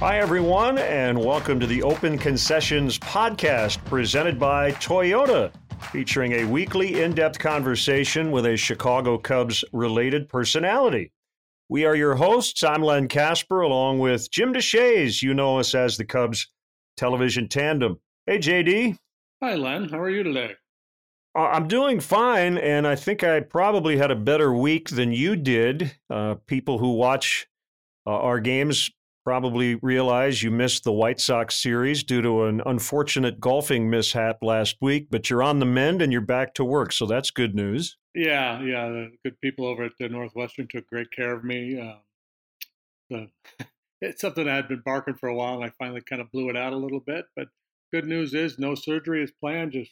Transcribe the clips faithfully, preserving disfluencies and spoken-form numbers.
Hi, everyone, and welcome to the Open Concessions podcast presented by Toyota, featuring a weekly in-depth conversation with a Chicago Cubs-related personality. We are your hosts. I'm Len Casper, along with Jim Deshaies. You know us as the Cubs television tandem. Hey, J D. Hi, Len. How are you today? Uh, I'm doing fine, and I think I probably had a better week than you did. Uh, people who watch uh, our games probably realize you missed the White Sox series due to an unfortunate golfing mishap last week, but you're on the mend and you're back to work, so that's good news. Yeah, yeah, the good people over at the Northwestern took great care of me. Um, the, it's something I had been barking for a while, and I finally kind of blew it out a little bit, but good news is no surgery is planned, just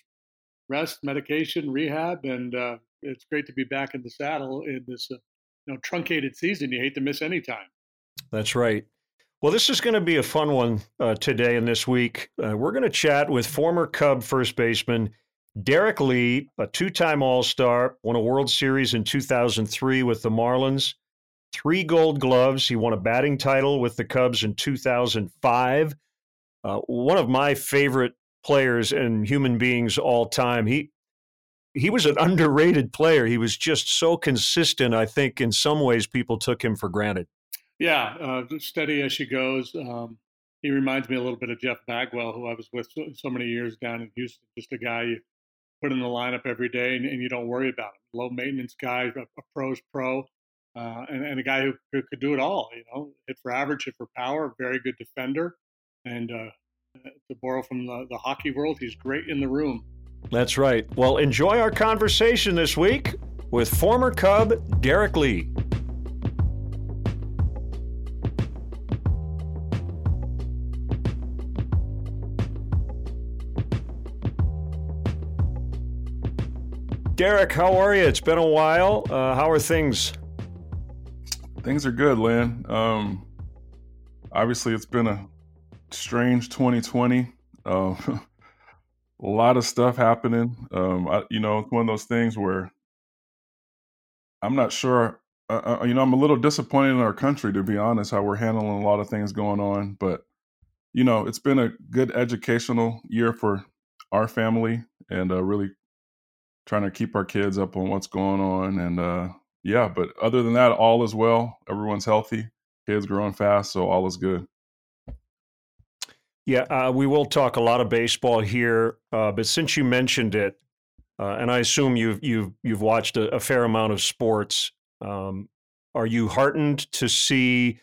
rest, medication, rehab, and uh, it's great to be back in the saddle in this uh, you know, truncated season. You hate to miss any time. That's right. Well, this is going to be a fun one uh, today and this week. Uh, we're going to chat with former Cub first baseman Derrek Lee, a two-time All-Star, won a World Series in two thousand three with the Marlins, three gold gloves. He won a batting title with the Cubs in two thousand five. Uh, one of my favorite players and human beings all time. He, he was an underrated player. He was just so consistent, I think, in some ways people took him for granted. Yeah, uh, steady as she goes. Um, he reminds me a little bit of Jeff Bagwell, who I was with so, so many years down in Houston. Just a guy you put in the lineup every day, and, and you don't worry about him. Low maintenance guy, a, a pro's pro, uh, and, and a guy who, who could do it all. You know, hit for average, hit for power, very good defender, and uh, to borrow from the, the hockey world, he's great in the room. That's right. Well, enjoy our conversation this week with former Cub Derrek Lee. Derrek, how are you? It's been a while. Uh, how are things? Things are good, Len. Um, obviously, it's been a strange twenty twenty. Um, a lot of stuff happening. Um, I, you know, it's one of those things where I'm not sure. Uh, you know, I'm a little disappointed in our country, to be honest, how we're handling a lot of things going on. But, you know, it's been a good educational year for our family and uh, really trying to keep our kids up on what's going on. And uh, yeah, but other than that, all is well. Everyone's healthy. Kids growing fast, so all is good. Yeah, uh, we will talk a lot of baseball here, uh, but since you mentioned it, uh, and I assume you've you've you've watched a, a fair amount of sports. Um, are you heartened to see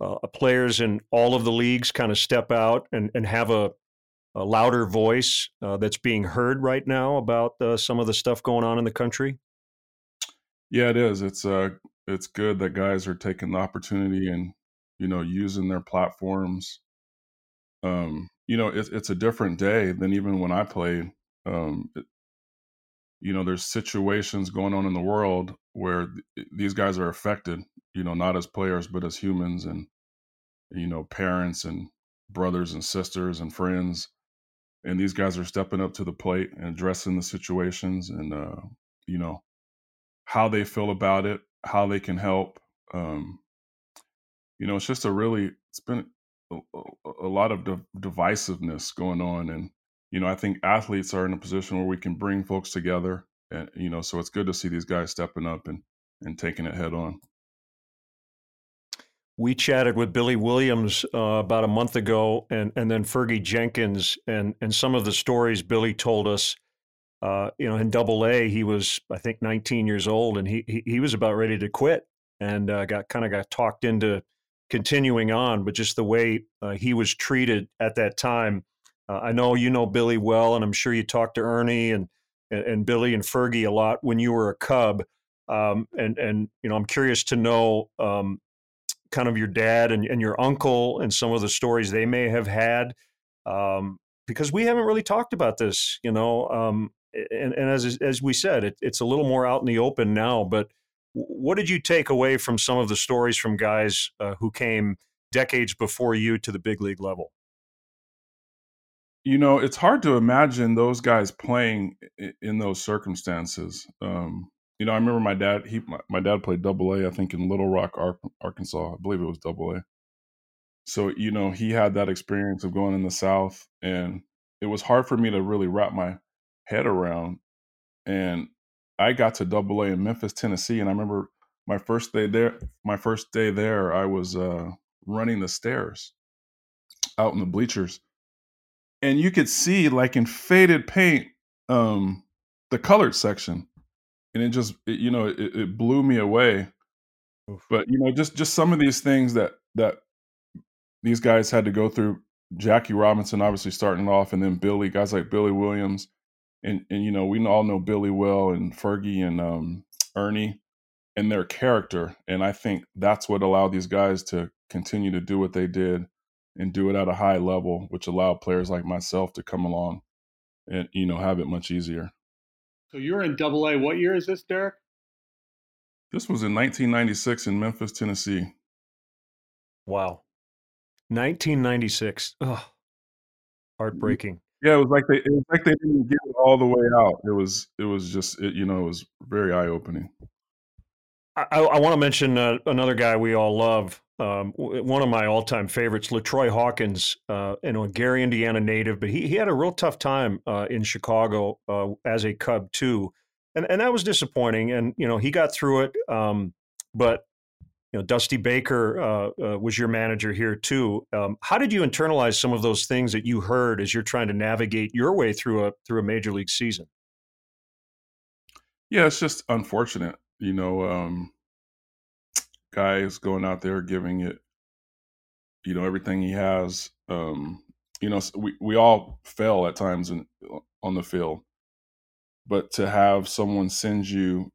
uh, players in all of the leagues kind of step out and and have a a louder voice uh, that's being heard right now about uh, some of the stuff going on in the country? Yeah, it is. It's uh, it's good that guys are taking the opportunity and, you know, using their platforms. Um, you know, it's it's a different day than even when I played. Um, it, you know, there's situations going on in the world where th- these guys are affected, you know, not as players, but as humans and, you know, parents and brothers and sisters and friends. And these guys are stepping up to the plate and addressing the situations and, uh, you know, how they feel about it, how they can help. Um, you know, it's just a really, it's been a, a lot of de- divisiveness going on. And, you know, I think athletes are in a position where we can bring folks together. And, you know, so it's good to see these guys stepping up and, and taking it head on. We chatted with Billy Williams uh, about a month ago and, and then Fergie Jenkins and, and some of the stories Billy told us, uh, you know, in double A, he was, I think, nineteen years old and he he, he was about ready to quit and uh, got kind of got talked into continuing on. But just the way uh, he was treated at that time, uh, I know you know Billy well, and I'm sure you talked to Ernie and, and, and Billy and Fergie a lot when you were a Cub. Um, and, and, you know, I'm curious to know um, kind of your dad and, and your uncle and some of the stories they may have had, um, because we haven't really talked about this, you know, um, and, and as as we said, it, it's a little more out in the open now, but what did you take away from some of the stories from guys uh, who came decades before you to the big league level? You know, it's hard to imagine those guys playing in those circumstances. Um You know, I remember my dad, he, my, my dad played double A, I think in Little Rock, Ar- Arkansas. I believe it was double A. So, you know, he had that experience of going in the South, and it was hard for me to really wrap my head around. And I got to Double A in Memphis, Tennessee, and I remember my first day there, my first day there, I was uh, running the stairs out in the bleachers, and you could see, like, in faded paint, um, the colored section, and it just, it, you know, it, it blew me away. Oof. But, you know, just just some of these things that that these guys had to go through. Jackie Robinson, obviously, starting off, and then Billy, guys like Billy Williams. And, and you know, we all know Billy well, and Fergie, and um, Ernie, and their character. And I think that's what allowed these guys to continue to do what they did and do it at a high level, which allowed players like myself to come along and, you know, have it much easier. So you're in Double A. What year is this, Derrek? This was in nineteen ninety-six in Memphis, Tennessee. Wow. nineteen ninety-six. Oh, heartbreaking. Mm-hmm. Yeah, it was like they it was like they didn't get it all the way out. It was it was just it, you know, it was very eye opening. I, I, I want to mention uh, another guy we all love, um, w- one of my all time favorites, LaTroy Hawkins, uh, an Gary, Indiana native, but he he had a real tough time uh, in Chicago uh, as a Cub too, and and that was disappointing. And you know, he got through it, um, but you know, Dusty Baker uh, uh, was your manager here too. Um, how did you internalize some of those things that you heard as you're trying to navigate your way through a through a major league season? Yeah, it's just unfortunate, you know. Um, guys going out there giving it, you know, everything he has. Um, you know, we we all fail at times in, on the field, but to have someone send you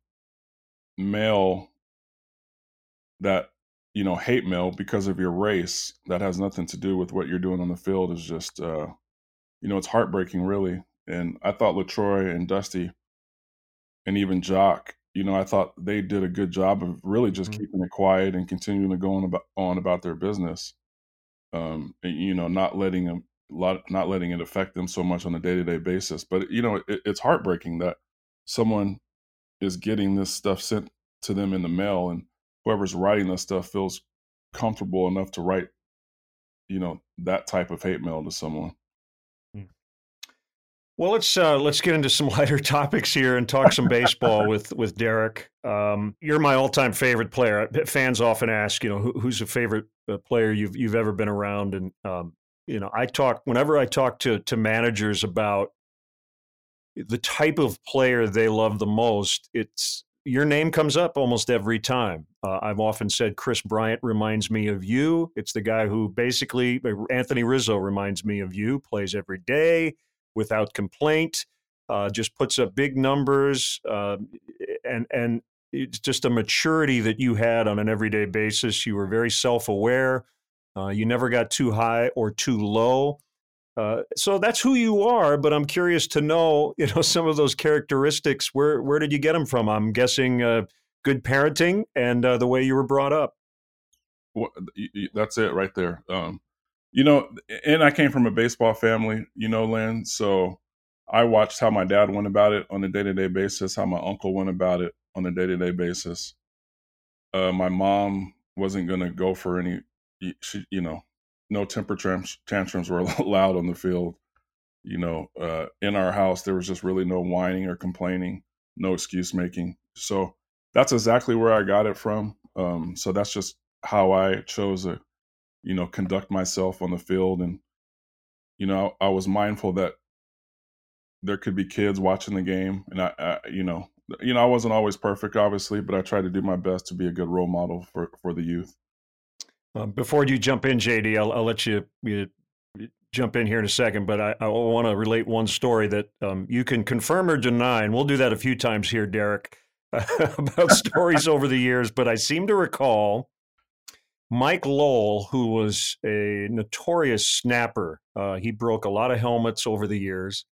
mail that, you know, hate mail because of your race that has nothing to do with what you're doing on the field is just, uh, you know, it's heartbreaking, really. And I thought LaTroy and Dusty and even Jock, you know, I thought they did a good job of really just mm-hmm. keeping it quiet and continuing to go on about, on about their business. Um, and, you know, not letting them, not letting it affect them so much on a day-to-day basis. But, you know, it, it's heartbreaking that someone is getting this stuff sent to them in the mail, and whoever's writing this stuff feels comfortable enough to write, you know, that type of hate mail to someone. Well, let's uh, let's get into some lighter topics here and talk some baseball with with Derrek. Um, you're my all-time favorite player. Fans often ask, you know, who, who's the favorite player you've you've ever been around, and um, you know, I talk whenever I talk to to managers about the type of player they love the most, it's your name comes up almost every time. Uh, I've often said Chris Bryant reminds me of you. It's the guy who basically, Anthony Rizzo reminds me of you, plays every day without complaint, uh, just puts up big numbers, uh, and and it's just a maturity that you had on an everyday basis. You were very self-aware. Uh, you never got too high or too low. Uh, so that's who you are, but I'm curious to know, you know, some of those characteristics. Where where did you get them from? I'm guessing uh, good parenting and uh, the way you were brought up. Well, that's it right there. Um, you know, and I came from a baseball family, you know, Len. So I watched how my dad went about it on a day-to-day basis, how my uncle went about it on a day-to-day basis. Uh, my mom wasn't going to go for any, she, you know, no temper tantrums were allowed on the field. You know, uh, in our house, there was just really no whining or complaining, no excuse making. So that's exactly where I got it from. Um, so that's just how I chose to, you know, conduct myself on the field. And, you know, I, I was mindful that there could be kids watching the game. And I, I, you know, you know, I wasn't always perfect, obviously, but I tried to do my best to be a good role model for, for the youth. Um, before you jump in, J D, I'll, I'll let you, you jump in here in a second, but I, I want to relate one story that um, you can confirm or deny, and we'll do that a few times here, Derrek, about stories over the years. But I seem to recall Mike Lowell, who was a notorious snapper. Uh, he broke a lot of helmets over the years.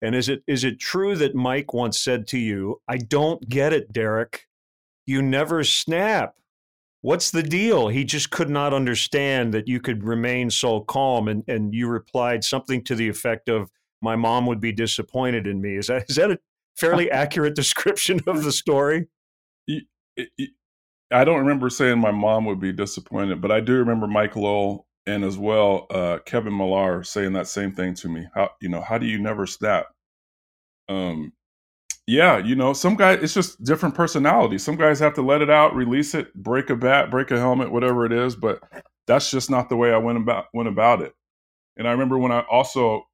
And is it is it true that Mike once said to you, "I don't get it, Derrek. You never snap. What's the deal?" He just could not understand that you could remain so calm, and, and you replied something to the effect of, "My mom would be disappointed in me." Is that is that a fairly accurate description of the story? I don't remember saying my mom would be disappointed, but I do remember Mike Lowell and as well, uh, Kevin Millar saying that same thing to me. How, you know, how do you never snap? Um, yeah, you know, some guy, it's just different personalities. Some guys have to let it out, release it, break a bat, break a helmet, whatever it is. But that's just not the way I went about went about it. And I remember when I also,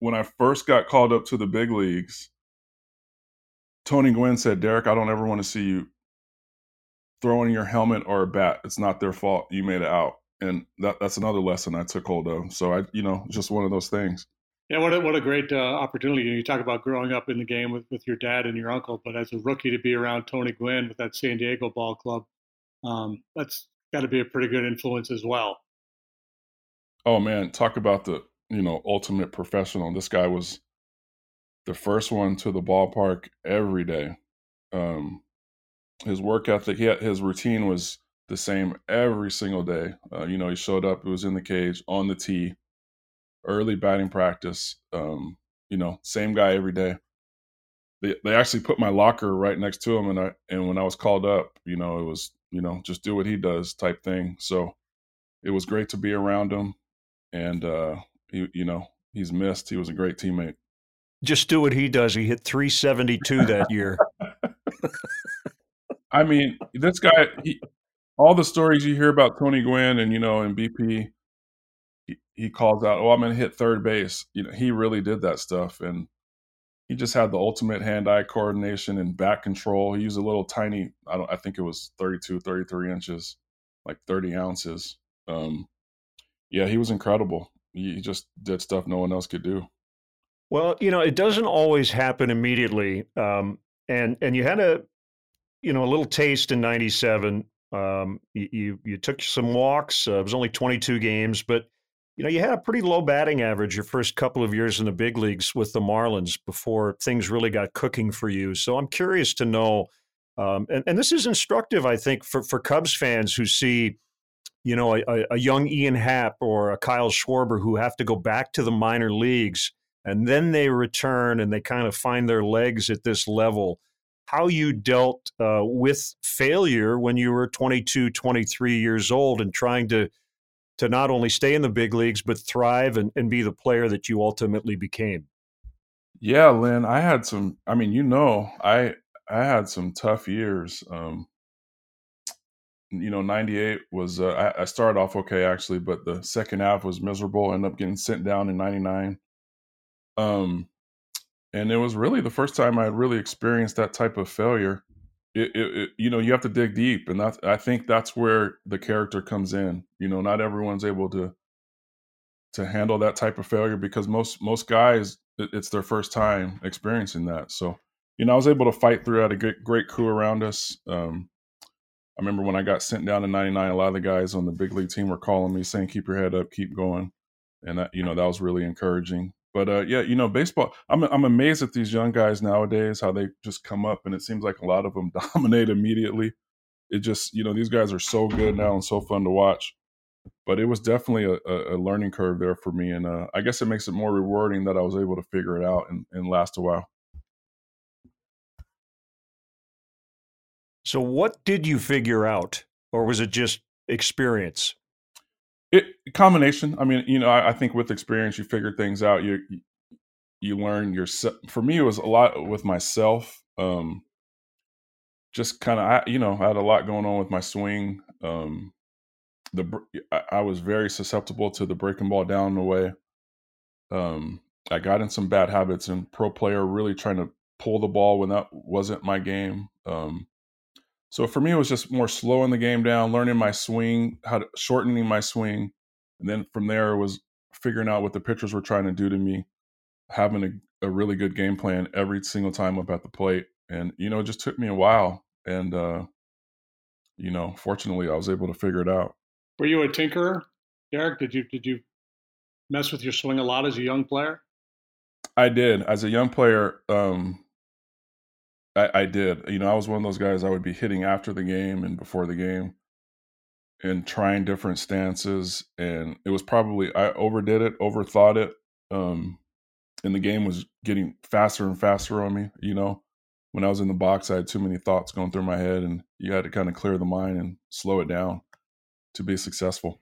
when I first got called up to the big leagues, Tony Gwynn said, "Derrek, I don't ever want to see you throwing your helmet or a bat. It's not their fault. You made it out." And that, that's another lesson I took hold of. So I, you know, just one of those things. Yeah, what a, what a great uh, opportunity. You talk about growing up in the game with, with your dad and your uncle, but as a rookie to be around Tony Gwynn with that San Diego ball club, um, that's got to be a pretty good influence as well. Oh, man, talk about the, you know, ultimate professional. This guy was the first one to the ballpark every day. Um, his work ethic, he had, his routine was the same every single day. Uh, you know, he showed up, he was in the cage, on the tee, early batting practice, um, you know, same guy every day. They they actually put my locker right next to him, and I and when I was called up, you know, it was, you know, just do what he does type thing. So it was great to be around him, and uh, he, you know, he's missed. He was a great teammate. Just do what he does. He hit three seventy-two that year. I mean, this guy, he, all the stories you hear about Tony Gwynn and, you know, and B P, he calls out, "Oh, I'm going to hit third base." You know, he really did that stuff. And he just had the ultimate hand-eye coordination and bat control. He used a little tiny, I don't, I think it was thirty-two, thirty-three inches, like thirty ounces. Um, yeah, he was incredible. He just did stuff no one else could do. Well, you know, it doesn't always happen immediately. Um, and, and you had a, you know, a little taste in ninety-seven. Um, you, you took some walks. Uh, it was only twenty-two games, but you know, you had a pretty low batting average your first couple of years in the big leagues with the Marlins before things really got cooking for you. So I'm curious to know, um, and, and this is instructive, I think, for, for Cubs fans who see, you know, a, a young Ian Happ or a Kyle Schwarber who have to go back to the minor leagues, and then they return and they kind of find their legs at this level. How you dealt uh, with failure when you were twenty-two, twenty-three years old and trying to to not only stay in the big leagues, but thrive and, and be the player that you ultimately became. Yeah, Len, I had some, I mean, you know, I, I had some tough years. Um, you know, ninety-eight was, uh, I, I started off okay, actually, but the second half was miserable. I ended up getting sent down in ninety-nine. Um, and it was really the first time I had really experienced that type of failure. It, it, it, you know, you have to dig deep, and that, I think that's where the character comes in. You know, not everyone's able to to handle that type of failure because most most guys, it, it's their first time experiencing that. So, you know, I was able to fight through. I had a great, great crew around us. Um, I remember when I got sent down in ninety-nine, a lot of the guys on the big league team were calling me saying, "Keep your head up, keep going," and that, you know, that was really encouraging. But uh, yeah, you know, baseball, I'm I'm amazed at these young guys nowadays, how they just come up and it seems like a lot of them dominate immediately. It just, you know, these guys are so good now and so fun to watch. But it was definitely a, a learning curve there for me. And uh, I guess it makes it more rewarding that I was able to figure it out and, and last a while. So what did you figure out? Or was it just experience? It, combination. I mean, you know, I, I think with experience, you figure things out. You you learn yourself. For me, it was a lot with myself. Um, just kind of, you know, I had a lot going on with my swing. Um, the I, I was very susceptible to the breaking ball down the way. Um, I got in some bad habits, and pro player really trying to pull the ball when that wasn't my game. Um, So for me, it was just more slowing the game down, learning my swing, how to, shortening my swing. And then from there, it was figuring out what the pitchers were trying to do to me, having a, a really good game plan every single time up at the plate. And, you know, it just took me a while. And, uh, you know, fortunately, I was able to figure it out. Were you a tinkerer, Derrek? Did you did you mess with your swing a lot as a young player? I did. As a young player, um I, I did. You know, I was one of those guys I would be hitting after the game and before the game and trying different stances. And it was probably, I overdid it, overthought it. Um, and the game was getting faster and faster on me. You know, when I was in the box, I had too many thoughts going through my head, and you had to kind of clear the mind and slow it down to be successful.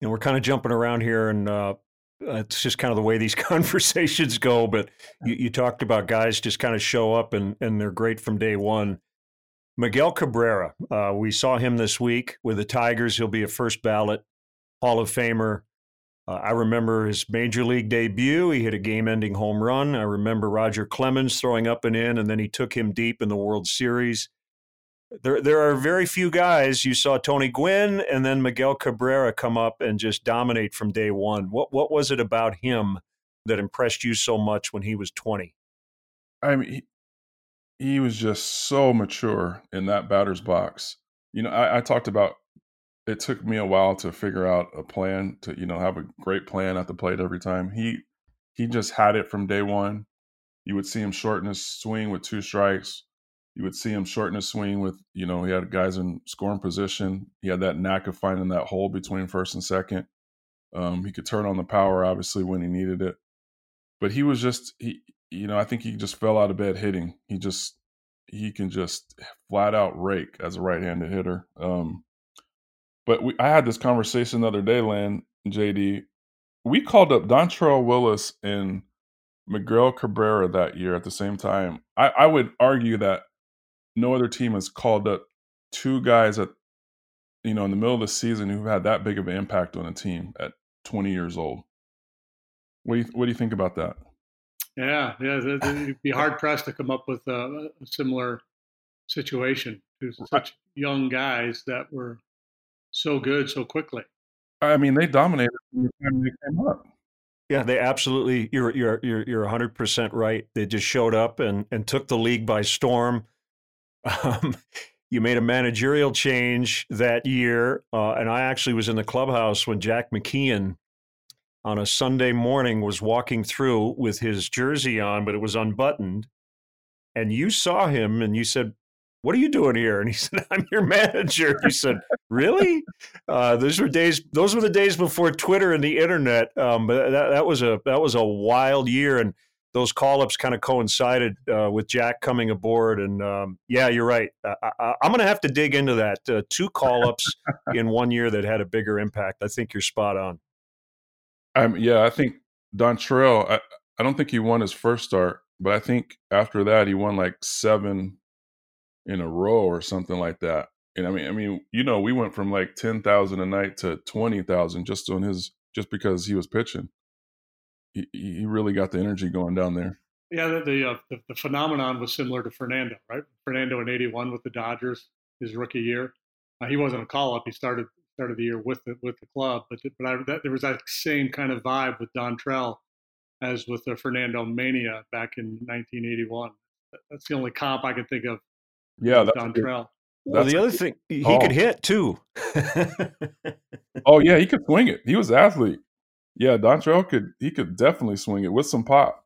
and we're kind of jumping around here, and uh, it's just kind of the way these conversations go. But you, you talked about guys just kind of show up and, and they're great from day one. Miguel Cabrera, uh, we saw him this week with the Tigers. He'll be a first ballot Hall of Famer. Uh, I remember his major league debut. He hit a game-ending home run. I remember Roger Clemens throwing up and in, and then he took him deep in the World Series. There there are very few guys. You saw Tony Gwynn and then Miguel Cabrera come up and just dominate from day one. What what was it about him that impressed you so much when he was twenty? I mean, he, he was just so mature in that batter's box. You know, I, I talked about it took me a while to figure out a plan to, you know, have a great plan at the plate every time. He he just had it from day one. You would see him shorten his swing with two strikes. You would see him shorten his swing with, you know, he had guys in scoring position. He had that knack of finding that hole between first and second. Um, he could turn on the power, obviously, when he needed it. But he was just, he, you know, I think he just fell out of bed hitting. He just, he can just flat out rake as a right-handed hitter. Um, but we, I had this conversation the other day, Len, J D. We called up Dontrelle Willis and Miguel Cabrera that year at the same time. I, I would argue that no other team has called up two guys at, you know, in the middle of the season who've had that big of an impact on a team at twenty years old. What do you, what do you think about that? Yeah, yeah, it'd be hard pressed to come up with a, a similar situation to such right. young guys that were so good so quickly. I mean, they dominated from the time they came up. Yeah, they absolutely. You're you're you're you're one hundred percent right. They just showed up and and took the league by storm. Um, you made a managerial change that year, uh, and I actually was in the clubhouse when Jack McKeon on a Sunday morning was walking through with his jersey on, but it was unbuttoned, and you saw him, and you said, "What are you doing here?" And he said, "I'm your manager." You said, "Really?" Uh, those were days. Those were the days before Twitter and the internet. Um, but that, that was a that was a wild year, and those call-ups kind of coincided uh, with Jack coming aboard. And, um, yeah, you're right. I, I, I'm going to have to dig into that. Uh, two call-ups in one year that had a bigger impact. I think you're spot on. Um, yeah, I think Dontrelle, I, I don't think he won his first start, but I think after that he won like seven in a row or something like that. And, I mean, I mean, you know, we went from like ten thousand a night to twenty thousand just on his just because he was pitching. He, he really got the energy going down there. Yeah, the the, uh, the the phenomenon was similar to Fernando, right? Fernando in eighty-one with the Dodgers, his rookie year. Uh, he wasn't a call-up. He started started the year with the, with the club, but but I, that, there was that same kind of vibe with Dontrelle as with the Fernando mania back in nineteen eighty-one. That's the only comp I can think of. Yeah, that's Dontrelle. Well, the other thing, he oh. could hit too. Oh yeah, he could swing it. He was an athlete. Yeah, Dontrelle could he could definitely swing it with some pop.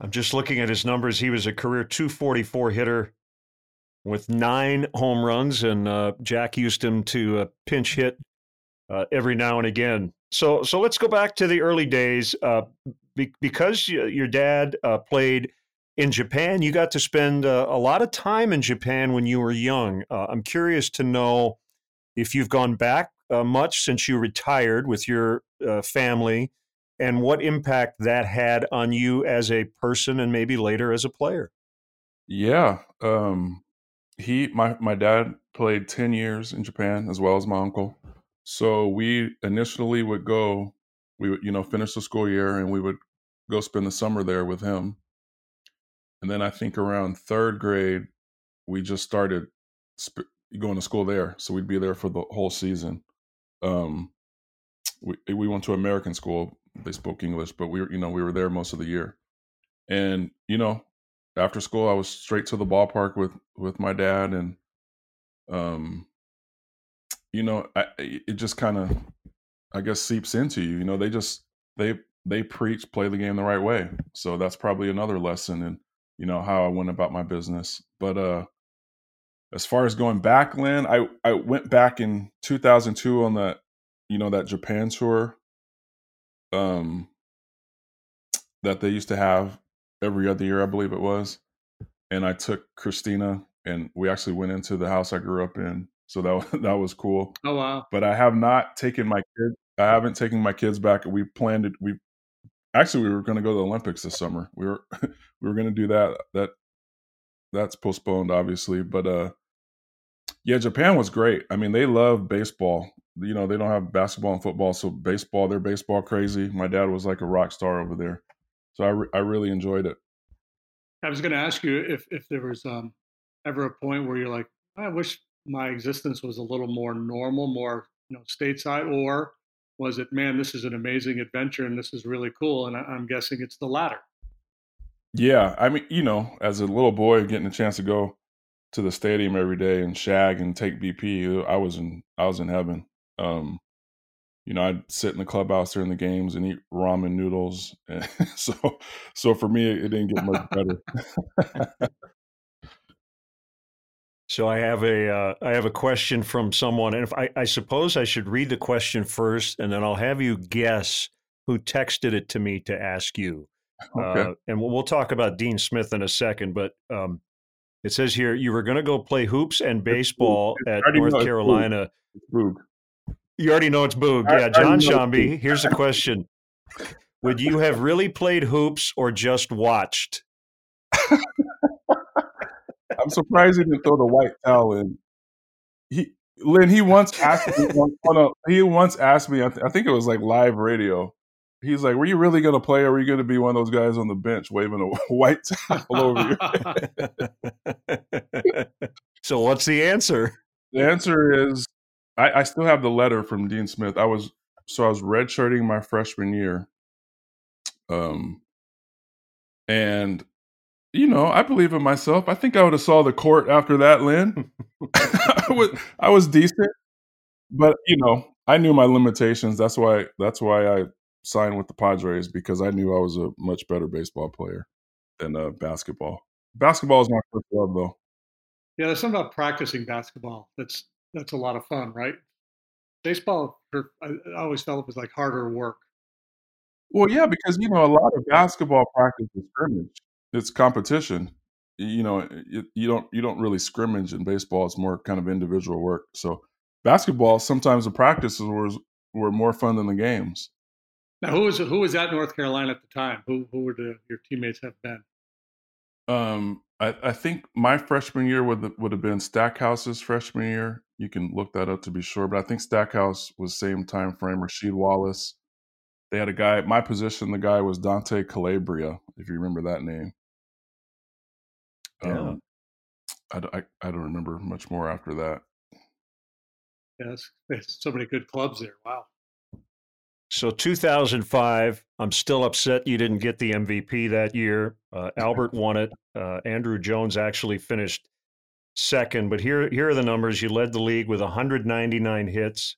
I'm just looking at his numbers. He was a career two forty-four hitter with nine home runs, and uh, Jack used him to uh, pinch hit uh, every now and again. So, so let's go back to the early days. Uh, be- because you, your dad uh, played in Japan, you got to spend uh, a lot of time in Japan when you were young. Uh, I'm curious to know if you've gone back Uh, much since you retired with your uh, family, and what impact that had on you as a person and maybe later as a player. Yeah. Um, he, my, my dad played ten years in Japan as well as my uncle. So we initially would go, we would, you know, finish the school year and we would go spend the summer there with him. And then I think around third grade, we just started sp- going to school there. So we'd be there for the whole season. Um, we, we went to American school, they spoke English, but we were, you know, we were there most of the year. And, you know, after school, I was straight to the ballpark with, with my dad. And, um, you know, I, it just kind of, I guess, seeps into you, you know, they just, they, they preach, play the game the right way. So that's probably another lesson in, you know, how I went about my business. But, uh, as far as going back, Len, I, I went back in two thousand two on that, you know, that Japan tour um, that they used to have every other year, I believe it was. And I took Christina and we actually went into the house I grew up in. So that, that was cool. Oh, wow. But I have not taken my kids. I haven't taken my kids back. We planned it. We actually we were going to go to the Olympics this summer. We were we were going to do that. That that's postponed, obviously. But uh, yeah, Japan was great. I mean, they love baseball. You know, they don't have basketball and football, so baseball. They're baseball crazy. My dad was like a rock star over there, so I re- I really enjoyed it. I was going to ask you if if there was um, ever a point where you're like, I wish my existence was a little more normal, more you know, stateside, or was it, man, this is an amazing adventure and this is really cool? And I, I'm guessing it's the latter. Yeah, I mean, you know, as a little boy getting a chance to go to the stadium every day and shag and take B P, I was in I was in heaven. Um, you know, I'd sit in the clubhouse during the games and eat ramen noodles. And so, so for me, it didn't get much better. So I have a uh, I have a question from someone, and if I, I suppose I should read the question first, and then I'll have you guess who texted it to me to ask you. Okay. Uh, and we'll, we'll talk about Dean Smith in a second, but um, it says here you were going to go play hoops and baseball at North Carolina. Boog. You already know it's Boog. Yeah, John Shambi, here's a question. Would you have really played hoops or just watched? I'm surprised he didn't throw the white towel in. He, Lynn, he once asked me, on a, he once asked me, I, th- I think it was like live radio. He's like, were you really going to play or were you going to be one of those guys on the bench waving a white towel over your head? So what's the answer? The answer is, I, I still have the letter from Dean Smith. I was so I was redshirting my freshman year, um, and you know I believe in myself. I think I would have saw the court after that, Lynn. I was I was decent, but you know I knew my limitations. That's why that's why I signed with the Padres, because I knew I was a much better baseball player than uh, basketball. Basketball is my first love, though. Yeah, there's something about practicing basketball that's. That's a lot of fun, right? Baseball, I always felt it was like harder work. Well, yeah, because, you know, a lot of basketball practice is scrimmage. It's competition. You know, it, you don't you don't really scrimmage in baseball. It's more kind of individual work. So basketball, sometimes the practices were, were more fun than the games. Now, who was, who was at North Carolina at the time? Who who would your teammates have been? Um, I, I think my freshman year would would have been Stackhouse's freshman year. You can look that up to be sure, but I think Stackhouse was same time frame. Rasheed Wallace. They had a guy at my position. The guy was Dante Calabria, if you remember that name. Yeah. Um, I, I, I don't remember much more after that. Yes, there's so many good clubs there. Wow. So two thousand five, I'm still upset you didn't get the M V P that year. Uh, Albert won it. Uh, Andrew Jones actually finished second, but here here are the numbers. You led the league with one hundred ninety-nine hits.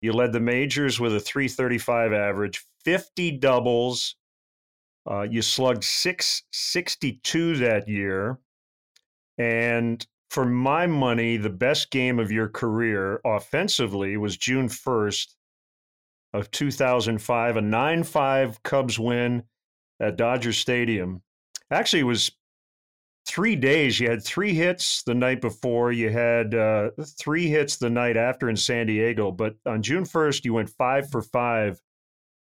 You led the majors with a three thirty-five average, fifty doubles. Uh, you slugged six sixty-two that year. And for my money, the best game of your career offensively was June first of two thousand five, a nine five Cubs win at Dodger Stadium. Actually, it was three days. You had three hits the night before. You had uh, three hits the night after in San Diego. But on June first, you went five for five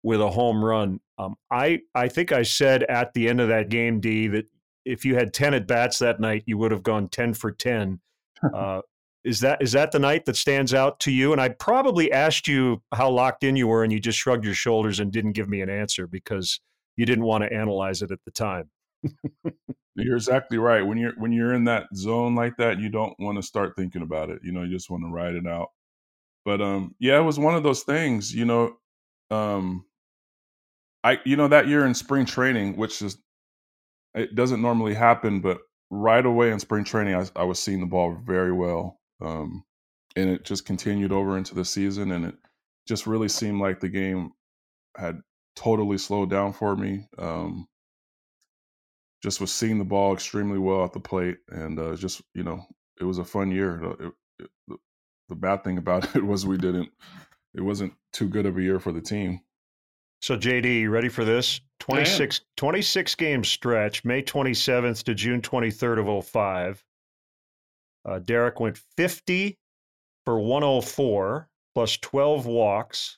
with a home run. Um, I, I think I said at the end of that game, D, that if you had ten at-bats that night, you would have gone ten for ten. Uh, is that is that the night that stands out to you? And I probably asked you how locked in you were, and you just shrugged your shoulders and didn't give me an answer because you didn't want to analyze it at the time. You're exactly right. When you're when you're in that zone like that, you don't want to start thinking about it. You know, you just want to ride it out. But um, yeah, it was one of those things. You know, um, I you know that year in spring training, which is it doesn't normally happen, but right away in spring training, I, I was seeing the ball very well, um, and it just continued over into the season, and it just really seemed like the game had totally slowed down for me. Um, Just was seeing the ball extremely well at the plate, and uh, just you know, it was a fun year. It, it, the, the bad thing about it was we didn't; it wasn't too good of a year for the team. So, J D, you ready for this? twenty-six, twenty-six game stretch, May twenty-seventh to June twenty-third of oh five. Uh, Derrek went fifty for one oh four plus twelve walks.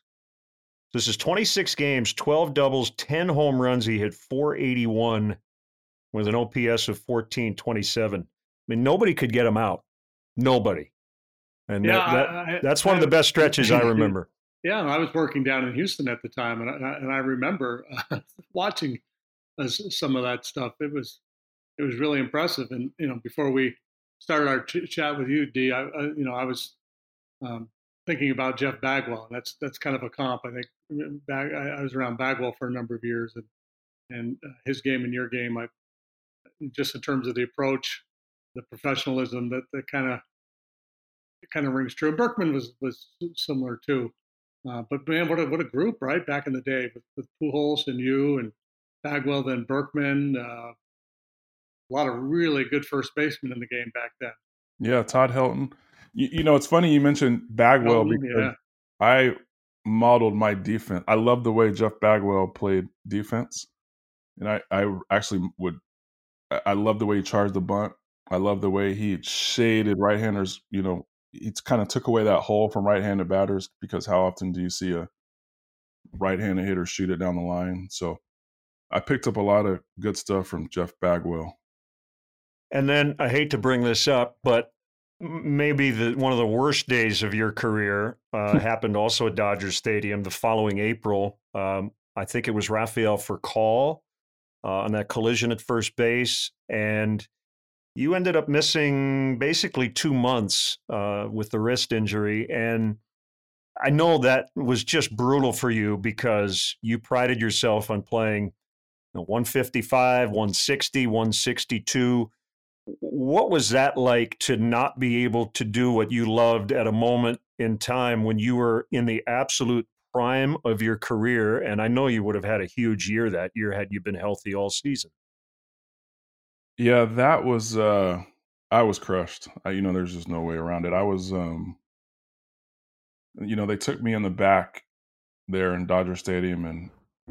This is twenty-six games, twelve doubles, ten home runs. He hit four eighty-one with an O P S of fourteen twenty-seven. I mean, nobody could get him out. Nobody. And yeah, that, that, I, that's one I, of the best stretches I remember. Yeah, I was working down in Houston at the time, and I, and I remember uh, watching uh, some of that stuff. It was it was really impressive. And you know, before we started our ch- chat with you, D, I, I, you know, I was um, thinking about Jeff Bagwell. That's that's kind of a comp. I think Bag, I, I was around Bagwell for a number of years, and and uh, his game and your game, I just in terms of the approach, the professionalism, that that kind of kind of rings true. Berkman was was similar too. Uh, but man, what a what a group, right? Back in the day, with, with Pujols and you and Bagwell, then Berkman. Uh, a lot of really good first basemen in the game back then. Yeah, Todd Helton. You, you know, it's funny you mentioned Bagwell Helton, because yeah. I modeled my defense. I love the way Jeff Bagwell played defense, and I I actually would. I love the way he charged the bunt. I love the way he shaded right-handers. You know. It's kind of took away that hole from right-handed batters, because how often do you see a right-handed hitter shoot it down the line? So I picked up a lot of good stuff from Jeff Bagwell. And then I hate to bring this up, but maybe the, one of the worst days of your career uh, happened also at Dodger Stadium the following April. Um, I think it was Rafael Furcal uh, on that collision at first base. And you ended up missing basically two months uh, with the wrist injury. And I know that was just brutal for you, because you prided yourself on playing you know, one fifty-five, one sixty, one sixty-two. What was that like to not be able to do what you loved at a moment in time when you were in the absolute prime of your career? And I know you would have had a huge year that year had you been healthy all season. Yeah, that was, uh, I was crushed. I, you know, there's just no way around it. I was, um, you know, they took me in the back there in Dodger Stadium, and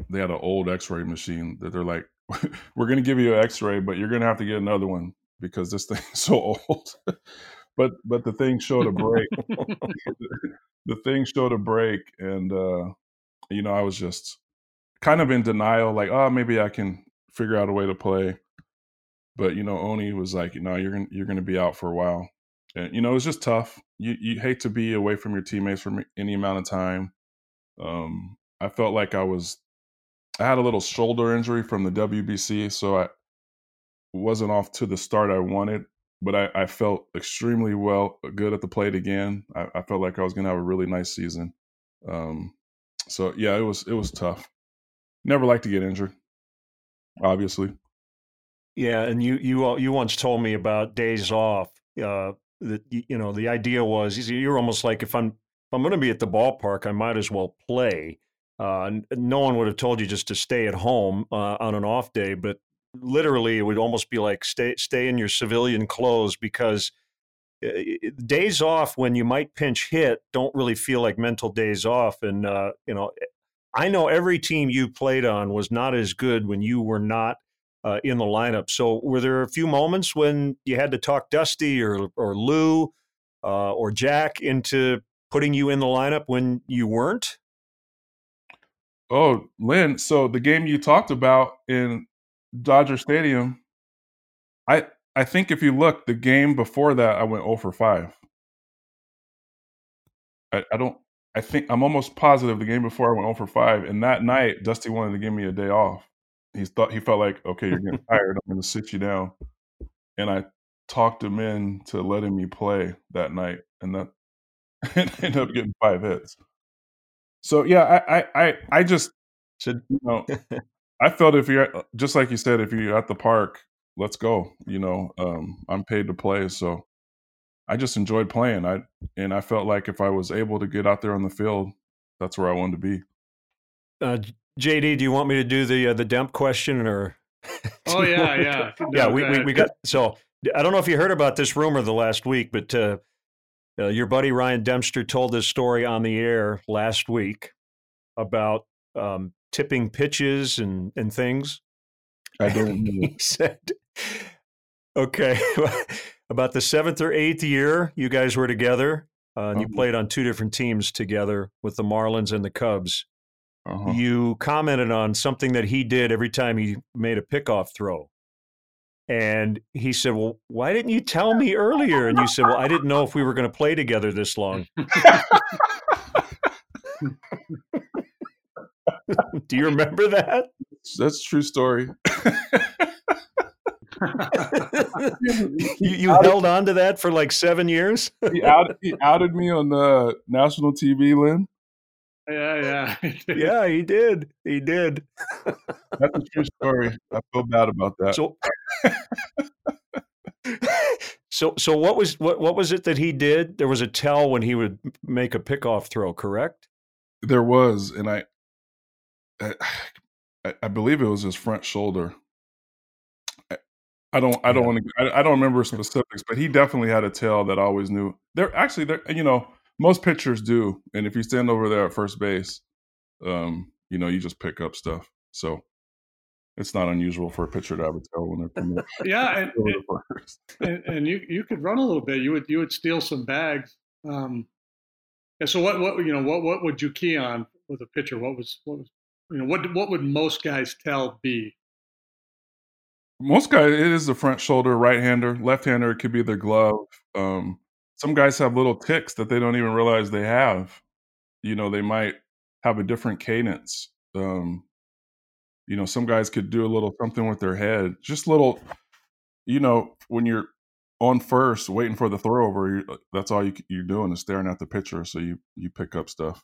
they had an old x-ray machine that they're like, we're going to give you an x-ray, but you're going to have to get another one because this thing's so old. but but the thing showed a break. The thing showed a break. And, uh, you know, I was just kind of in denial, like, oh, maybe I can figure out a way to play. But, you know, Oni was like, no, you're going you're gonna be out for a while. And, you know, it was just tough. You you hate to be away from your teammates for any amount of time. Um, I felt like I was – I had a little shoulder injury from the W B C, so I wasn't off to the start I wanted. But I, I felt extremely well, good at the plate again. I, I felt like I was going to have a really nice season. Um, so, yeah, it was it was tough. Never like to get injured, obviously. Yeah, and you you you once told me about days off. Uh, that you know the idea was you're almost like if I'm if I'm going to be at the ballpark, I might as well play. Uh, no one would have told you just to stay at home uh, on an off day, but literally it would almost be like stay stay in your civilian clothes, because days off when you might pinch hit don't really feel like mental days off. And uh, you know, I know every team you played on was not as good when you were not. Uh, in the lineup. So were there a few moments when you had to talk Dusty or or Lou uh, or Jack into putting you in the lineup when you weren't? Oh, Len, so the game you talked about in Dodger Stadium, I I think if you look, the game before that, I went oh for five. I, I don't, I think, I'm almost positive the game before I went oh for five, and that night, Dusty wanted to give me a day off. He thought he felt like, okay, you're getting tired. I'm going to sit you down. And I talked him into letting me play that night, and that ended up getting five hits. So yeah, I I I just should you know I felt if you're just like you said, if you're at the park, let's go. You know, um, I'm paid to play, so I just enjoyed playing. I and I felt like if I was able to get out there on the field, that's where I wanted to be. Uh, J D, do you want me to do the uh, the Demp question or? Oh yeah, yeah, no, yeah. We, we we got so I don't know if you heard about this rumor the last week, but uh, uh, your buddy Ryan Dempster told this story on the air last week about um, tipping pitches and and things. I don't know. He said, "Okay, about the seventh or eighth year, you guys were together, uh, and you played on two different teams together with the Marlins and the Cubs." Uh-huh. You commented on something that he did every time he made a pickoff throw. And he said, well, why didn't you tell me earlier? And you said, well, I didn't know if we were going to play together this long. Do you remember that? That's a true story. you you outed, held on to that for like seven years? he, outed, he outed me on uh, national T V, Lynn. Yeah, yeah. yeah, he did. He did. That's a true story. I feel bad about that. So so, so what was what, what was it that he did? There was a tell when he would make a pickoff throw, correct? There was, and I I, I believe it was his front shoulder. I, I don't I don't yeah. want to I, I don't remember specifics, but he definitely had a tell that I always knew. There actually there you know most pitchers do, and if you stand over there at first base, um, you know, you just pick up stuff. So it's not unusual for a pitcher to have a tell when they're coming. yeah, and, and, and you you could run a little bit. You would you would steal some bags. Um, and so what what you know what what would you key on with a pitcher? What was what was you know what what would most guys' tell be? Most guys, it is the front shoulder, right-hander, left-hander. It could be their glove. Um, Some guys have little ticks that they don't even realize they have. You know, they might have a different cadence. Um, you know, some guys could do a little something with their head. Just little, you know, when you're on first waiting for the throw over, you're, that's all you, you're doing is staring at the pitcher. So you you pick up stuff.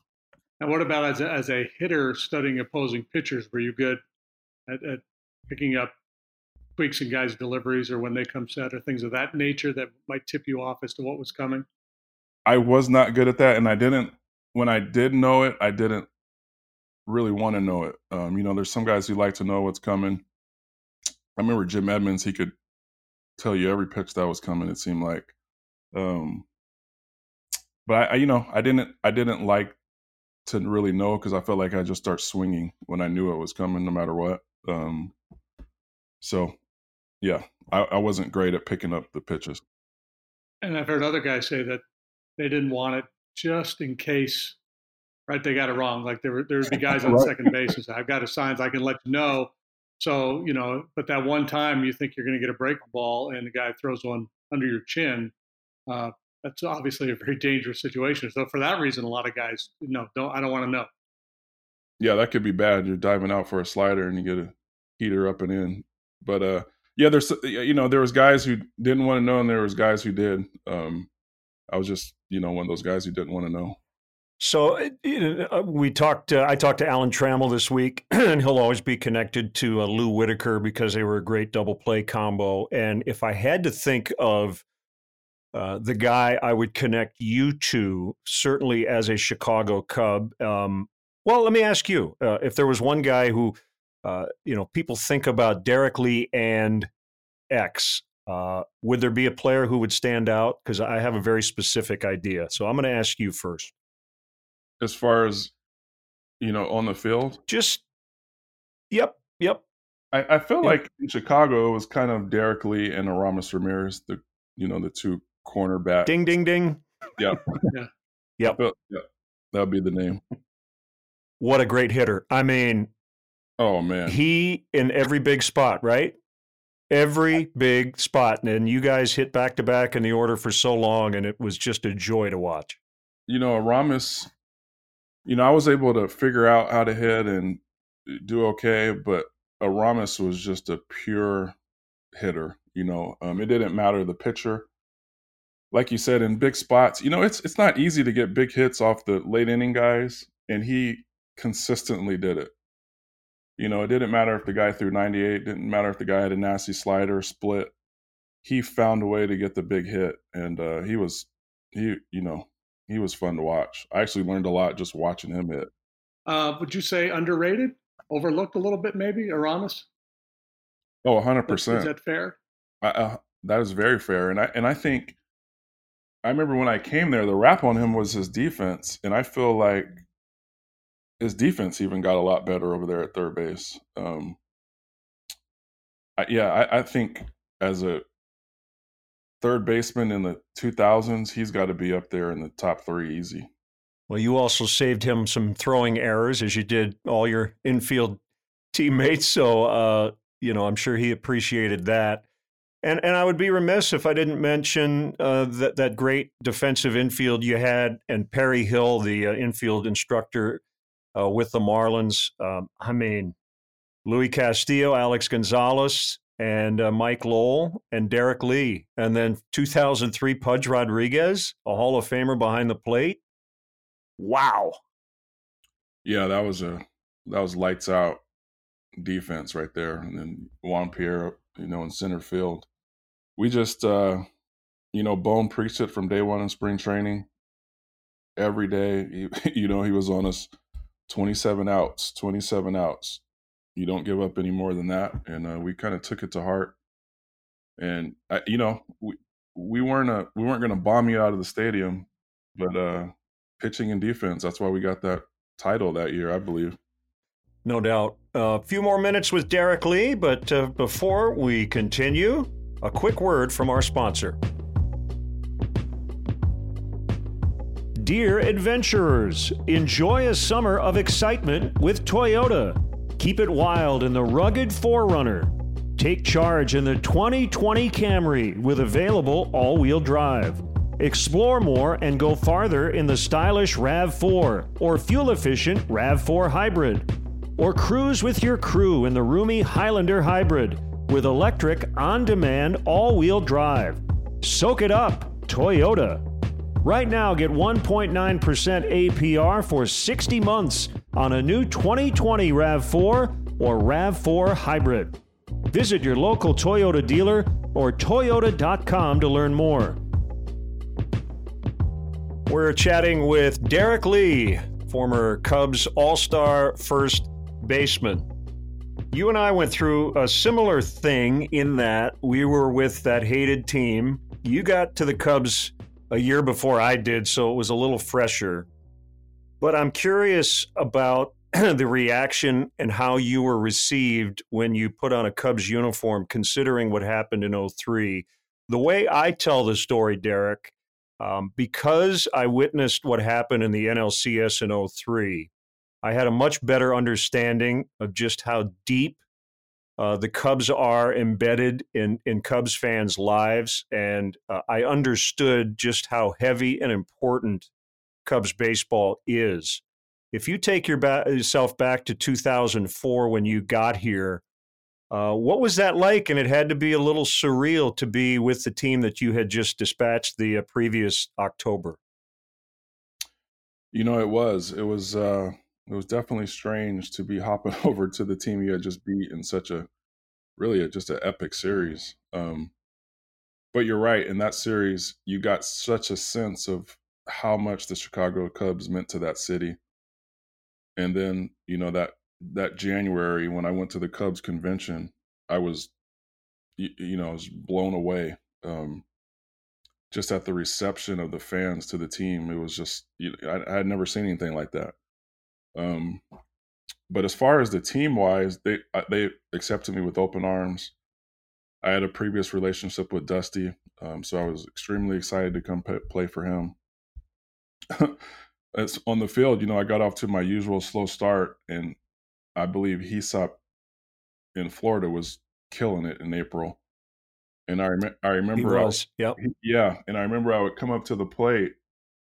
And what about as a, as a hitter studying opposing pitchers? Were you good at, at picking up tweaks in guys' deliveries or when they come set or things of that nature that might tip you off as to what was coming? I was not good at that. And I didn't, when I did know it, I didn't really want to know it. Um, you know, there's some guys who like to know what's coming. I remember Jim Edmonds, he could tell you every pitch that was coming, it seemed like. Um, but I, I, you know, I didn't, I didn't like to really know because I felt like I just start swinging when I knew it was coming no matter what. Um, so, Yeah, I, I wasn't great at picking up the pitches. And I've heard other guys say that they didn't want it just in case, right, they got it wrong. Like there were there would be guys on right. second base and say, I've got a signs I can let you know. So, you know, but that one time you think you're going to get a break ball and the guy throws one under your chin, uh, that's obviously a very dangerous situation. So for that reason, a lot of guys, no, don't, I don't want to know. Yeah, that could be bad. You're diving out for a slider and you get a heater up and in. But, uh, Yeah, there's you know there was guys who didn't want to know, and there was guys who did. Um, I was just you know one of those guys who didn't want to know. So uh, we talked. Uh, I talked to Alan Trammell this week, and he'll always be connected to uh, Lou Whitaker because they were a great double play combo. And if I had to think of uh, the guy I would connect you to, certainly as a Chicago Cub. Um, well, let me ask you uh, if there was one guy who. Uh, you know, people think about Derrek Lee and X. Uh, would there be a player who would stand out? Because I have a very specific idea. So I'm going to ask you first. As far as, you know, on the field? Just, yep, yep. I, I feel yep. like in Chicago, it was kind of Derrek Lee and Aramis Ramirez, the you know, the two cornerbacks. Ding, ding, ding. Yep. yeah. Yep. Feel, yep. That would be the name. What a great hitter. I mean... Oh, man. He in every big spot, right? Every big spot. And you guys hit back-to-back in the order for so long, and it was just a joy to watch. You know, Aramis, you know, I was able to figure out how to hit and do okay, but Aramis was just a pure hitter. You know, um, it didn't matter the pitcher. Like you said, in big spots, you know, it's it's not easy to get big hits off the late-inning guys, and he consistently did it. You know, it didn't matter if the guy threw ninety-eight, didn't matter if the guy had a nasty slider split. He found a way to get the big hit, and uh, he was, he you know, he was fun to watch. I actually learned a lot just watching him hit. Uh, would you say underrated, overlooked a little bit maybe, Aramis? Oh, one hundred percent. Is, is that fair? I, uh, that is very fair, and I and I think I remember when I came there, the rap on him was his defense, and I feel like his defense even got a lot better over there at third base. Um, I, yeah, I, I think as a third baseman in the two thousands, he's got to be up there in the top three easy. Well, you also saved him some throwing errors, as you did all your infield teammates. So, uh, you know, I'm sure he appreciated that. And and I would be remiss if I didn't mention uh, that that great defensive infield you had, and Perry Hill, the uh, infield instructor uh, with the Marlins. Um, I mean, Luis Castillo, Alex Gonzalez, and uh, Mike Lowell, and Derrek Lee, and then two thousand three Pudge Rodriguez, a Hall of Famer behind the plate. Wow. Yeah, that was a that was lights out defense right there, and then Juan Pierre, you know, in center field. We just, uh, you know, Bone preached it from day one in spring training. Every day, you know, he was on us twenty-seven outs, twenty-seven outs. You don't give up any more than that. And uh, we kind of took it to heart. And, I, you know, we, we weren't a, we weren't going to bomb you out of the stadium, but uh, pitching and defense, that's why we got that title that year, I believe. No doubt. A uh, few more minutes with Derrek Lee, but uh, before we continue, a quick word from our sponsor. Dear adventurers, enjoy a summer of excitement with Toyota. Keep it wild in the rugged four runner. Take charge in the twenty twenty Camry with available all-wheel drive. Explore more and go farther in the stylish RAV four or fuel-efficient RAV four Hybrid. Or cruise with your crew in the roomy Highlander Hybrid with electric, on-demand, all-wheel drive. Soak it up, Toyota. Right now, get one point nine percent A P R for sixty months on a new twenty twenty RAV four or RAV four Hybrid. Visit your local Toyota dealer or toyota dot com to learn more. We're chatting with Derrek Lee, former Cubs All-Star first baseman. You and I went through a similar thing in that we were with that hated team. You got to the Cubs a year before I did, so it was a little fresher. But I'm curious about the reaction and how you were received when you put on a Cubs uniform, considering what happened in oh three. The way I tell the story, Derrek, um, because I witnessed what happened in the N L C S in oh three, I had a much better understanding of just how deep uh, the Cubs are embedded in, in Cubs fans' lives, and uh, I understood just how heavy and important Cubs baseball is. If you take your ba- yourself back to two thousand four when you got here, uh, what was that like? And it had to be a little surreal to be with the team that you had just dispatched the uh, previous October. You know, it was. It was... Uh... It was definitely strange to be hopping over to the team you had just beat in such a, really a, just an epic series. Um, but you're right. In that series, you got such a sense of how much the Chicago Cubs meant to that city. And then, you know, that that January when I went to the Cubs convention, I was, you, you know, I was blown away. Um, just at the reception of the fans to the team, it was just, you know, I, I had never seen anything like that. Um, but as far as the team wise, they, they accepted me with open arms. I had a previous relationship with Dusty. Um, so I was extremely excited to come p- play for him. As on the field, you know, I got off to my usual slow start, and I believe Hesop in Florida was killing it in April. And I, rem- I remember, he was, I, yep. yeah. And I remember I would come up to the plate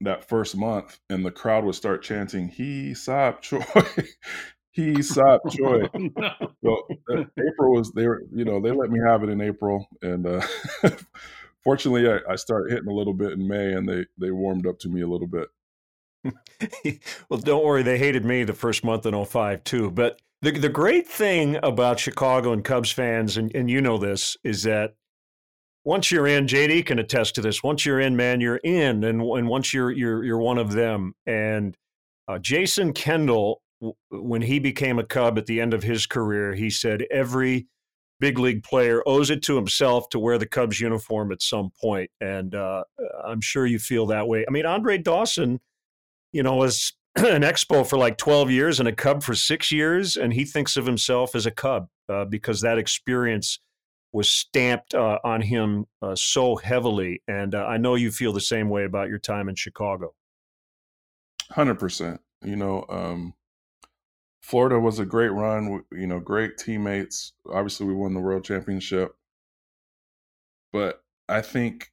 that first month, and the crowd would start chanting, "He sopped Troy, he sopped Troy." No. So uh, April was they were, you know, they let me have it in April, and uh, fortunately, I, I started hitting a little bit in May, and they they warmed up to me a little bit. Well, don't worry, they hated me the first month in oh five too. But the the great thing about Chicago and Cubs fans, and and you know this, is that once you're in, J D can attest to this. Once you're in, man, you're in, and and once you're you're you're one of them. And uh, Jason Kendall, w- when he became a Cub at the end of his career, he said every big league player owes it to himself to wear the Cubs uniform at some point. And uh, I'm sure you feel that way. I mean, Andre Dawson, you know, was an Expo for like twelve years and a Cub for six years, and he thinks of himself as a Cub uh, because that experience was stamped uh, on him uh, so heavily. And uh, I know you feel the same way about your time in Chicago. one hundred percent. You know, um, Florida was a great run, you know, great teammates. Obviously, we won the world championship. But I think,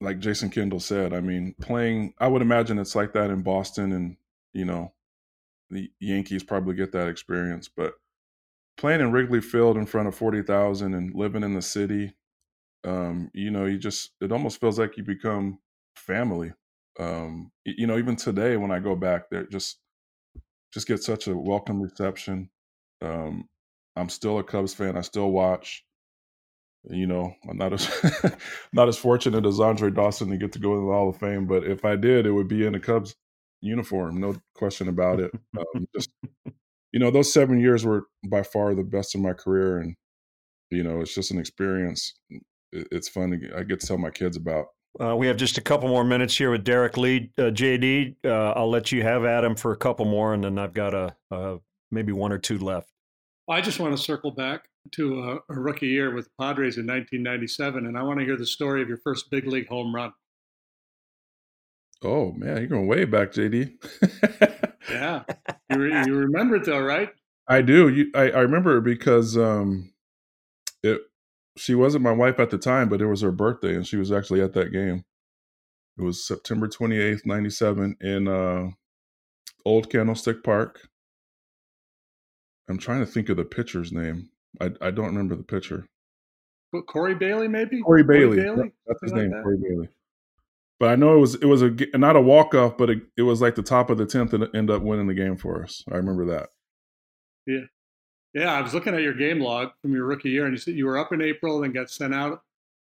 like Jason Kendall said, I mean, playing, I would imagine it's like that in Boston, and, you know, the Yankees probably get that experience. But playing in Wrigley Field in front of forty thousand and living in the city, um, you know, you just, it almost feels like you become family. Um, you know, even today when I go back there, just just get such a welcome reception. Um, I'm still a Cubs fan. I still watch. You know, I'm not as not as fortunate as Andre Dawson to get to go to the Hall of Fame, but if I did, it would be in a Cubs uniform, no question about it. Um, just, you know, those seven years were by far the best of my career, and you know, it's just an experience. It's fun to get, I get to tell my kids about. Uh, we have just a couple more minutes here with Derrek Lee. Uh, J D, uh, I'll let you have Adam for a couple more, and then I've got a, a maybe one or two left. I just want to circle back to a, a rookie year with the Padres in nineteen ninety-seven, and I want to hear the story of your first big league home run. Oh, man, you're going way back, J D. Yeah. You, re- you remember it, though, right? I do. You, I, I remember it because um, it, she wasn't my wife at the time, but it was her birthday, and she was actually at that game. It was September twenty-eighth, ninety-seven, in uh, Old Candlestick Park. I'm trying to think of the pitcher's name. I, I don't remember the pitcher. But Corey Bailey, maybe? Corey Bailey. Corey Bailey? That's his name, like that. Corey Bailey. But I know it was it was a, not a walk-off, but it, it was like the top of the tenth and ended up winning the game for us. I remember that. Yeah. Yeah, I was looking at your game log from your rookie year, and you said you were up in April, then got sent out,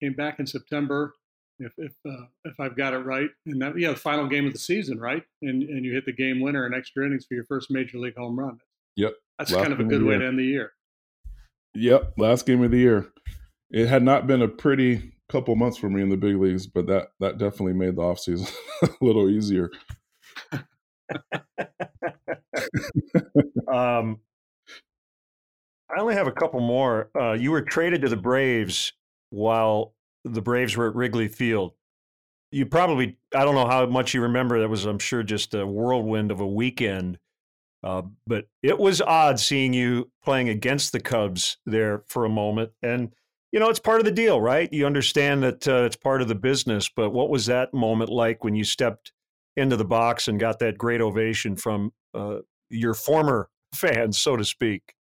came back in September, if if uh, if I've got it right. And that, yeah, the final game of the season, right? And and you hit the game winner in extra innings for your first major league home run. Yep. That's last kind of a good way to end the year. Yep, last game of the year. It had not been a pretty couple months for me in the big leagues, but that that definitely made the offseason a little easier. um. I only have a couple more. Uh, you were traded to the Braves while the Braves were at Wrigley Field. You probably, I don't know how much you remember. That was, I'm sure, just a whirlwind of a weekend. Uh, but it was odd seeing you playing against the Cubs there for a moment. And, you know, it's part of the deal, right? You understand that uh, it's part of the business. But what was that moment like when you stepped into the box and got that great ovation from uh, your former fans, so to speak?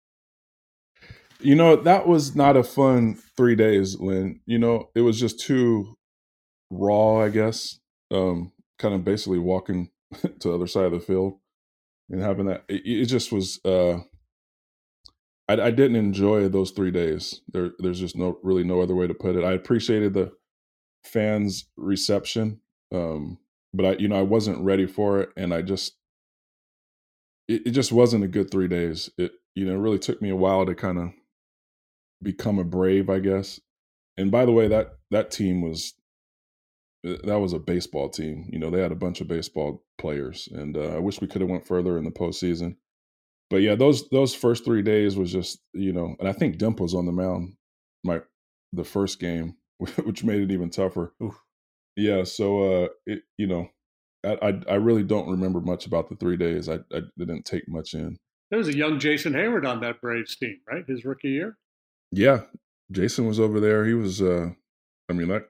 You know, that was not a fun three days, Lynn. You know, it was just too raw, I guess, um, kind of basically walking to the other side of the field and having that. It, it just was uh, – I, I didn't enjoy those three days. There, There's just no really no other way to put it. I appreciated the fans' reception, um, but, I, you know, I wasn't ready for it, and I just – it just wasn't a good three days. It, you know, it really took me a while to kind of – become a Brave, I guess. And by the way, that that team was that was a baseball team. You know, they had a bunch of baseball players, and uh, I wish we could have went further in the postseason. But yeah, those those first three days was just, you know, and I think Demp was on the mound my the first game, which made it even tougher. Oof. Yeah, so uh, it, you know, I, I I really don't remember much about the three days. I I didn't take much in. There was a young Jason Hayward on that Braves team, right? His rookie year. Yeah, Jason was over there. He was, uh, I mean, like,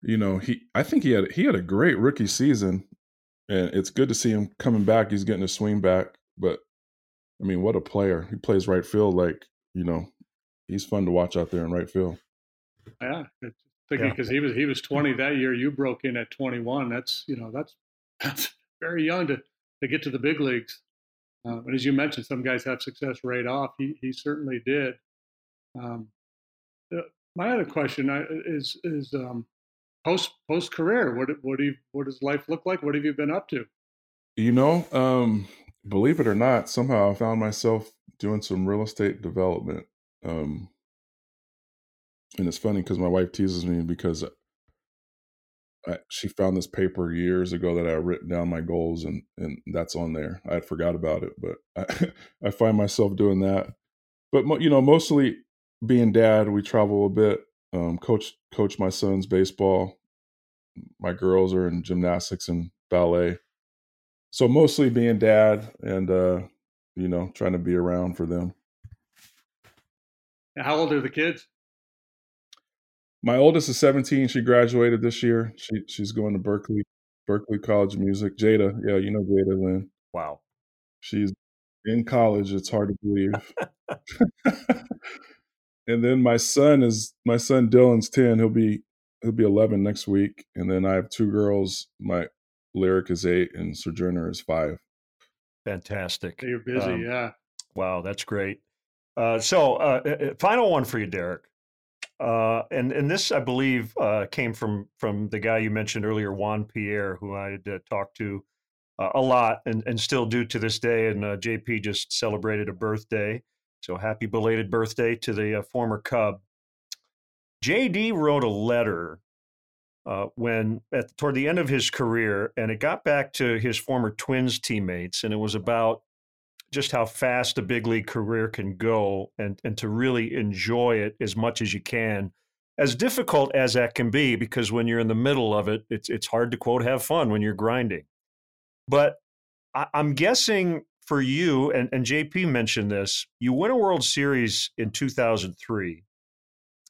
you know, he. I think he had he had a great rookie season, and it's good to see him coming back. He's getting his swing back, but I mean, what a player! He plays right field, like, you know, he's fun to watch out there in right field. Yeah, I'm thinking because yeah. he was he was twenty that year. You broke in at twenty-one. That's you know that's that's very young to to get to the big leagues. Uh, and as you mentioned, some guys have success right off. He he certainly did. Um, uh, my other question I, is, is, um, post, post career, what, what do you, what does life look like? What have you been up to? You know, um, believe it or not, somehow I found myself doing some real estate development. Um, and it's funny cause my wife teases me because I, she found this paper years ago that I had written down my goals and, and that's on there. I had forgot about it, but I, I find myself doing that, but mo- you know, mostly, being dad, we travel a bit, um, coach, coach my son's baseball. My girls are in gymnastics and ballet. so mostly being dad and, uh, you know, trying to be around for them. How old are the kids? My oldest is seventeen. She graduated this year. She she's going to Berkeley, Berkeley College of Music. Jada, yeah, you know Jada, Lynn. Wow. She's in college. It's hard to believe. And then my son is my son Dylan's ten. He'll be he'll be eleven next week. And then I have two girls. My Lyric is eight, and Sojourner is five. Fantastic. You're busy, um, yeah. Wow, that's great. Uh, so, uh, final one for you, Derrek. Uh, and and this, I believe, uh, came from from the guy you mentioned earlier, Juan Pierre, who I had uh, talked to uh, a lot and, and still do to this day. And uh, J P just celebrated a birthday. So happy belated birthday to the uh, former Cub. J D wrote a letter uh, when at toward the end of his career, and it got back to his former Twins teammates, and it was about just how fast a big league career can go, and, and to really enjoy it as much as you can, as difficult as that can be, because when you're in the middle of it, it's it's hard to, quote, have fun when you're grinding. But I, I'm guessing for you, and, and J P mentioned this, you win a World Series in two thousand three.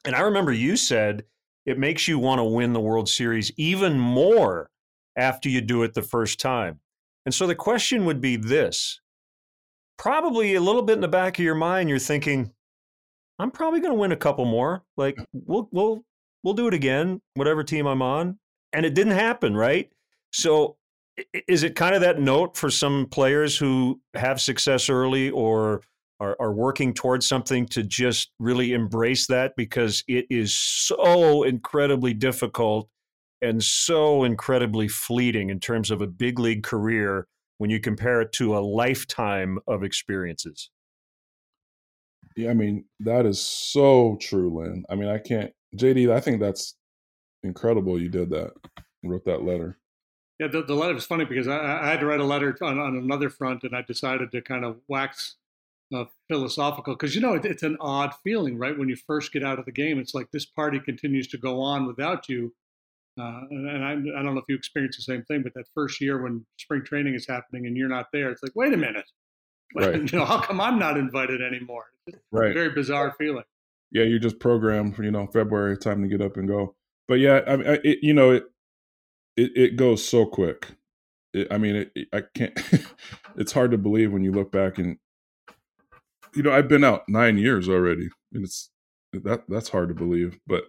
And I remember you said it makes you want to win the World Series even more after you do it the first time. And so the question would be this. Probably a little bit in the back of your mind, you're thinking, I'm probably going to win a couple more. Like we'll, we'll, we'll do it again, whatever team I'm on. And it didn't happen. Right. So is it kind of that note for some players who have success early or are, are working towards something to just really embrace that because it is so incredibly difficult and so incredibly fleeting in terms of a big league career when you compare it to a lifetime of experiences? Yeah, I mean, that is so true, Lynn. I mean, I can't, J D, I think that's incredible you did that, wrote that letter. Yeah, the, the letter was funny because I, I had to write a letter on, on another front, and I decided to kind of wax uh, philosophical because, you know, it, it's an odd feeling, right? When you first get out of the game, it's like this party continues to go on without you. Uh, and, and I, I don't know if you experience the same thing, but that first year when spring training is happening and you're not there, it's like, wait a minute, right. You know, how come I'm not invited anymore? It's right. A very bizarre feeling. Yeah, you're just programmed, you know, February time to get up and go. But yeah, I, I it, you know, it, it it goes so quick. It, I mean, it, it, I can't. It's hard to believe when you look back and, you know, I've been out nine years already, and it's that that's hard to believe, but.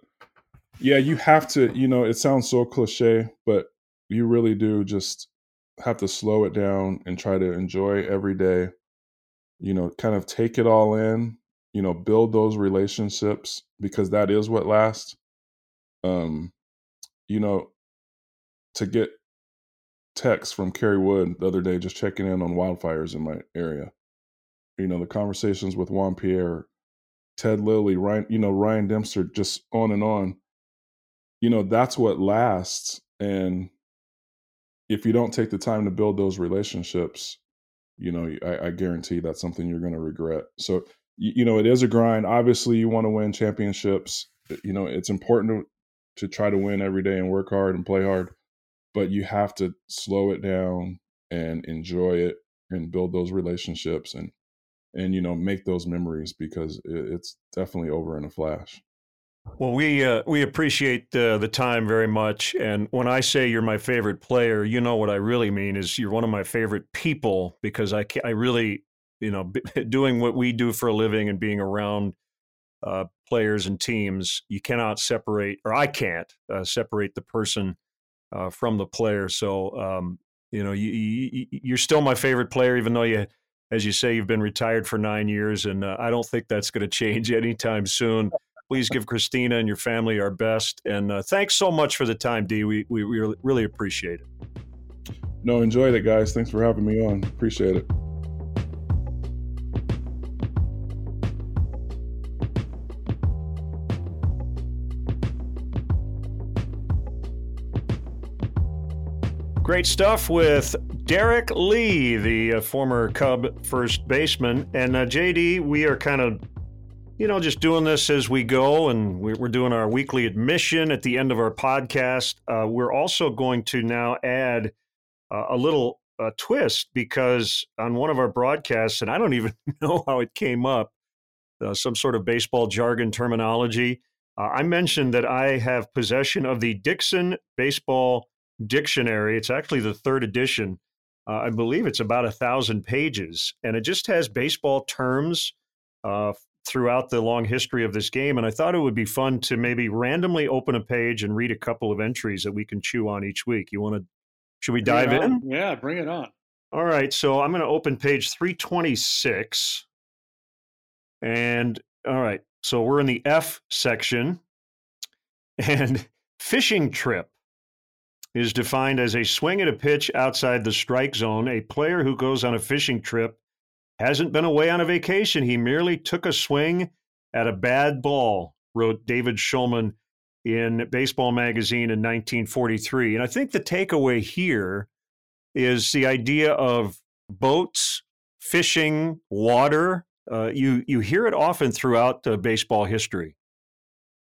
Yeah, you have to, you know, it sounds so cliche, but you really do just have to slow it down and try to enjoy every day, you know, kind of take it all in, you know, build those relationships because that is what lasts. Um, you know, to get texts from Kerry Wood the other day, just checking in on wildfires in my area, you know, the conversations with Juan Pierre, Ted Lilly, Ryan, you know, Ryan Dempster, just on and on. You know, that's what lasts. And if you don't take the time to build those relationships, you know, I, I guarantee that's something you're going to regret. So, you, you know, it is a grind. Obviously, you want to win championships. You know, it's important to, to try to win every day and work hard and play hard, but you have to slow it down and enjoy it and build those relationships and, and you know, make those memories because it, it's definitely over in a flash. Well, we uh, we appreciate uh, the time very much. And when I say you're my favorite player, you know what I really mean is you're one of my favorite people because I, I really, you know, b- doing what we do for a living and being around uh, players and teams, you cannot separate, or I can't uh, separate the person uh, from the player. So, um, you know, you, you, you're still my favorite player, even though you, as you say, you've been retired for nine years. And uh, I don't think that's going to change anytime soon. Please give Christina and your family our best. And uh, thanks so much for the time, D. We, we we really appreciate it. No, enjoyed it, guys. Thanks for having me on. Appreciate it. Great stuff with Derrek Lee, the uh, former Cub first baseman. And uh, J D, we are kind of You know, just doing this as we go, and we're doing our weekly admission at the end of our podcast. Uh, we're also going to now add uh, a little uh, twist, because on one of our broadcasts, and I don't even know how it came up, uh, some sort of baseball jargon terminology, uh, I mentioned that I have possession of the Dixon Baseball Dictionary. It's actually the third edition. Uh, I believe it's about a thousand pages, and it just has baseball terms uh, throughout the long history of this game. And I thought it would be fun to maybe randomly open a page and read a couple of entries that we can chew on each week. You want to, should we dive in? Yeah, bring it on. All right. So I'm going to open page three twenty-six. And all right. So we're in the F section. And fishing trip is defined as a swing at a pitch outside the strike zone. A player who goes on a fishing trip hasn't been away on a vacation. He merely took a swing at a bad ball, wrote David Shulman in Baseball Magazine in nineteen forty-three. And I think the takeaway here is the idea of boats, fishing, water. Uh, you, you hear it often throughout uh, baseball history.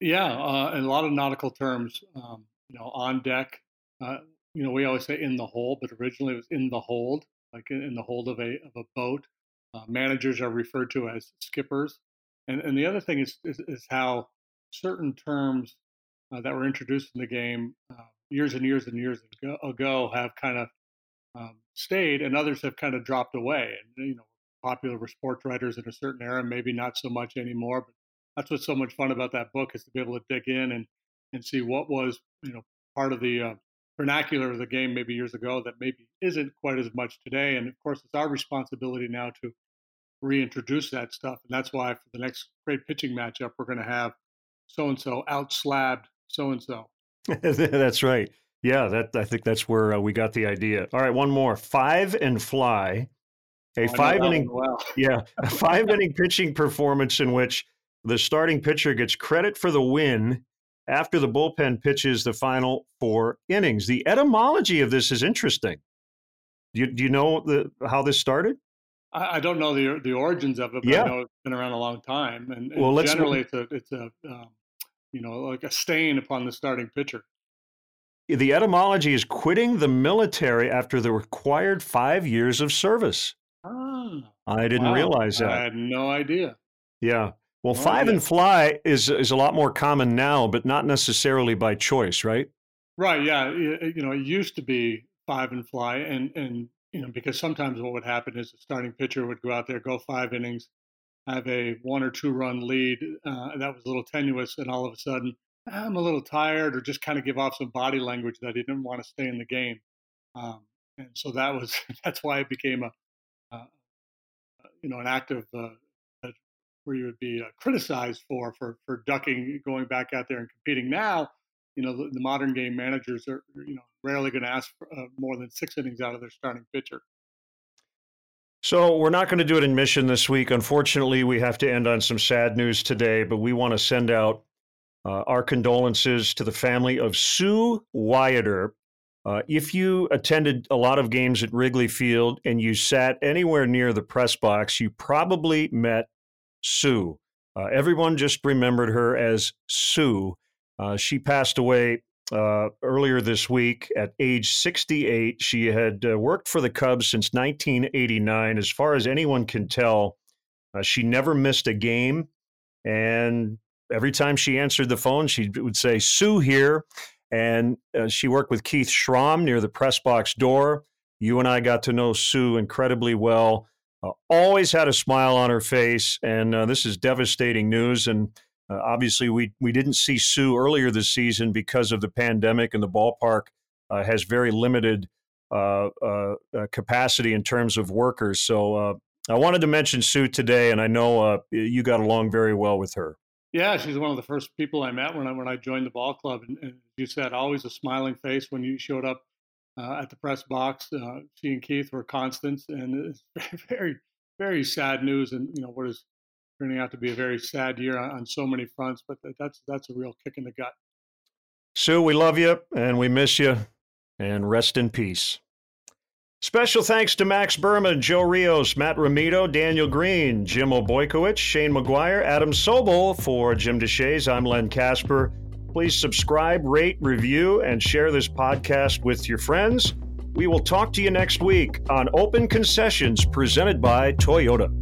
Yeah, uh, and a lot of nautical terms, um, you know, on deck. Uh, you know, we always say in the hole, but originally it was in the hold, like in, in the hold of a of a boat. Uh, managers are referred to as skippers. And and the other thing is is, is how certain terms uh, that were introduced in the game uh, years and years and years ago, ago have kind of um, stayed, and others have kind of dropped away. And, you know, popular were sports writers in a certain era, maybe not so much anymore. But that's what's so much fun about that book, is to be able to dig in and, and see what was, you know, part of the uh, vernacular of the game maybe years ago that maybe isn't quite as much today. And of course, it's our responsibility now to reintroduce that stuff. And that's why for the next great pitching matchup, we're going to have so-and-so out-slabbed so-and-so. That's right. Yeah, that I think that's where uh, we got the idea. All right, one more. Five and fly. A oh, five-inning well. yeah, a five-inning pitching performance in which the starting pitcher gets credit for the win after the bullpen pitches the final four innings. The etymology of this is interesting. Do you, do you know the, how this started? I, I don't know the the origins of it, but yeah. I know it's been around a long time. And, and well, let's generally, it's a, it's a um, you know, like a stain upon the starting pitcher. The etymology is quitting the military after the required five years of service. Oh, I didn't wow. realize that. I had no idea. Yeah. Well, no five idea. and fly is is a lot more common now, but not necessarily by choice, right? Right. Yeah. You, you know, it used to be five and fly, and and you know, because sometimes what would happen is the starting pitcher would go out there, go five innings, have a one or two run lead uh, that was a little tenuous, and all of a sudden, I'm a little tired, or just kind of give off some body language that he didn't want to stay in the game, um, and so that was that's why it became a uh, you know an act of uh, where you would be uh, criticized for, for for ducking, going back out there and competing. Now, you know, the, the modern game managers are, you know, rarely going to ask for uh, more than six innings out of their starting pitcher. So we're not going to do it in Mission this week. Unfortunately, we have to end on some sad news today, but we want to send out uh, our condolences to the family of Sue Wyatter. Uh, if you attended a lot of games at Wrigley Field and you sat anywhere near the press box, you probably met Sue. Uh, everyone just remembered her as Sue. Uh, she passed away uh, earlier this week at age sixty-eight. She had uh, worked for the Cubs since nineteen eighty-nine. As far as anyone can tell, uh, she never missed a game. And every time she answered the phone, she would say, "Sue here." And uh, she worked with Keith Schramm near the press box door. You and I got to know Sue incredibly well. Uh, always had a smile on her face, and uh, this is devastating news. And uh, obviously, we we didn't see Sue earlier this season because of the pandemic, and the ballpark uh, has very limited uh, uh, capacity in terms of workers. So uh, I wanted to mention Sue today, and I know uh, you got along very well with her. Yeah, she's one of the first people I met when I when I joined the ball club, and, and you said always a smiling face when you showed up. Uh, at the press box, uh, she and Keith were constants, and it's very, very sad news. And you know what is turning out to be a very sad year on, on so many fronts. But that's that's a real kick in the gut. Sue, we love you and we miss you, and rest in peace. Special thanks to Max Berman, Joe Rios, Matt Romito, Daniel Green, Jim Oboykowicz, Shane McGuire, Adam Sobel. For Jim Deshaies, I'm Len Casper. Please subscribe, rate, review, and share this podcast with your friends. We will talk to you next week on Open Concessions presented by Toyota.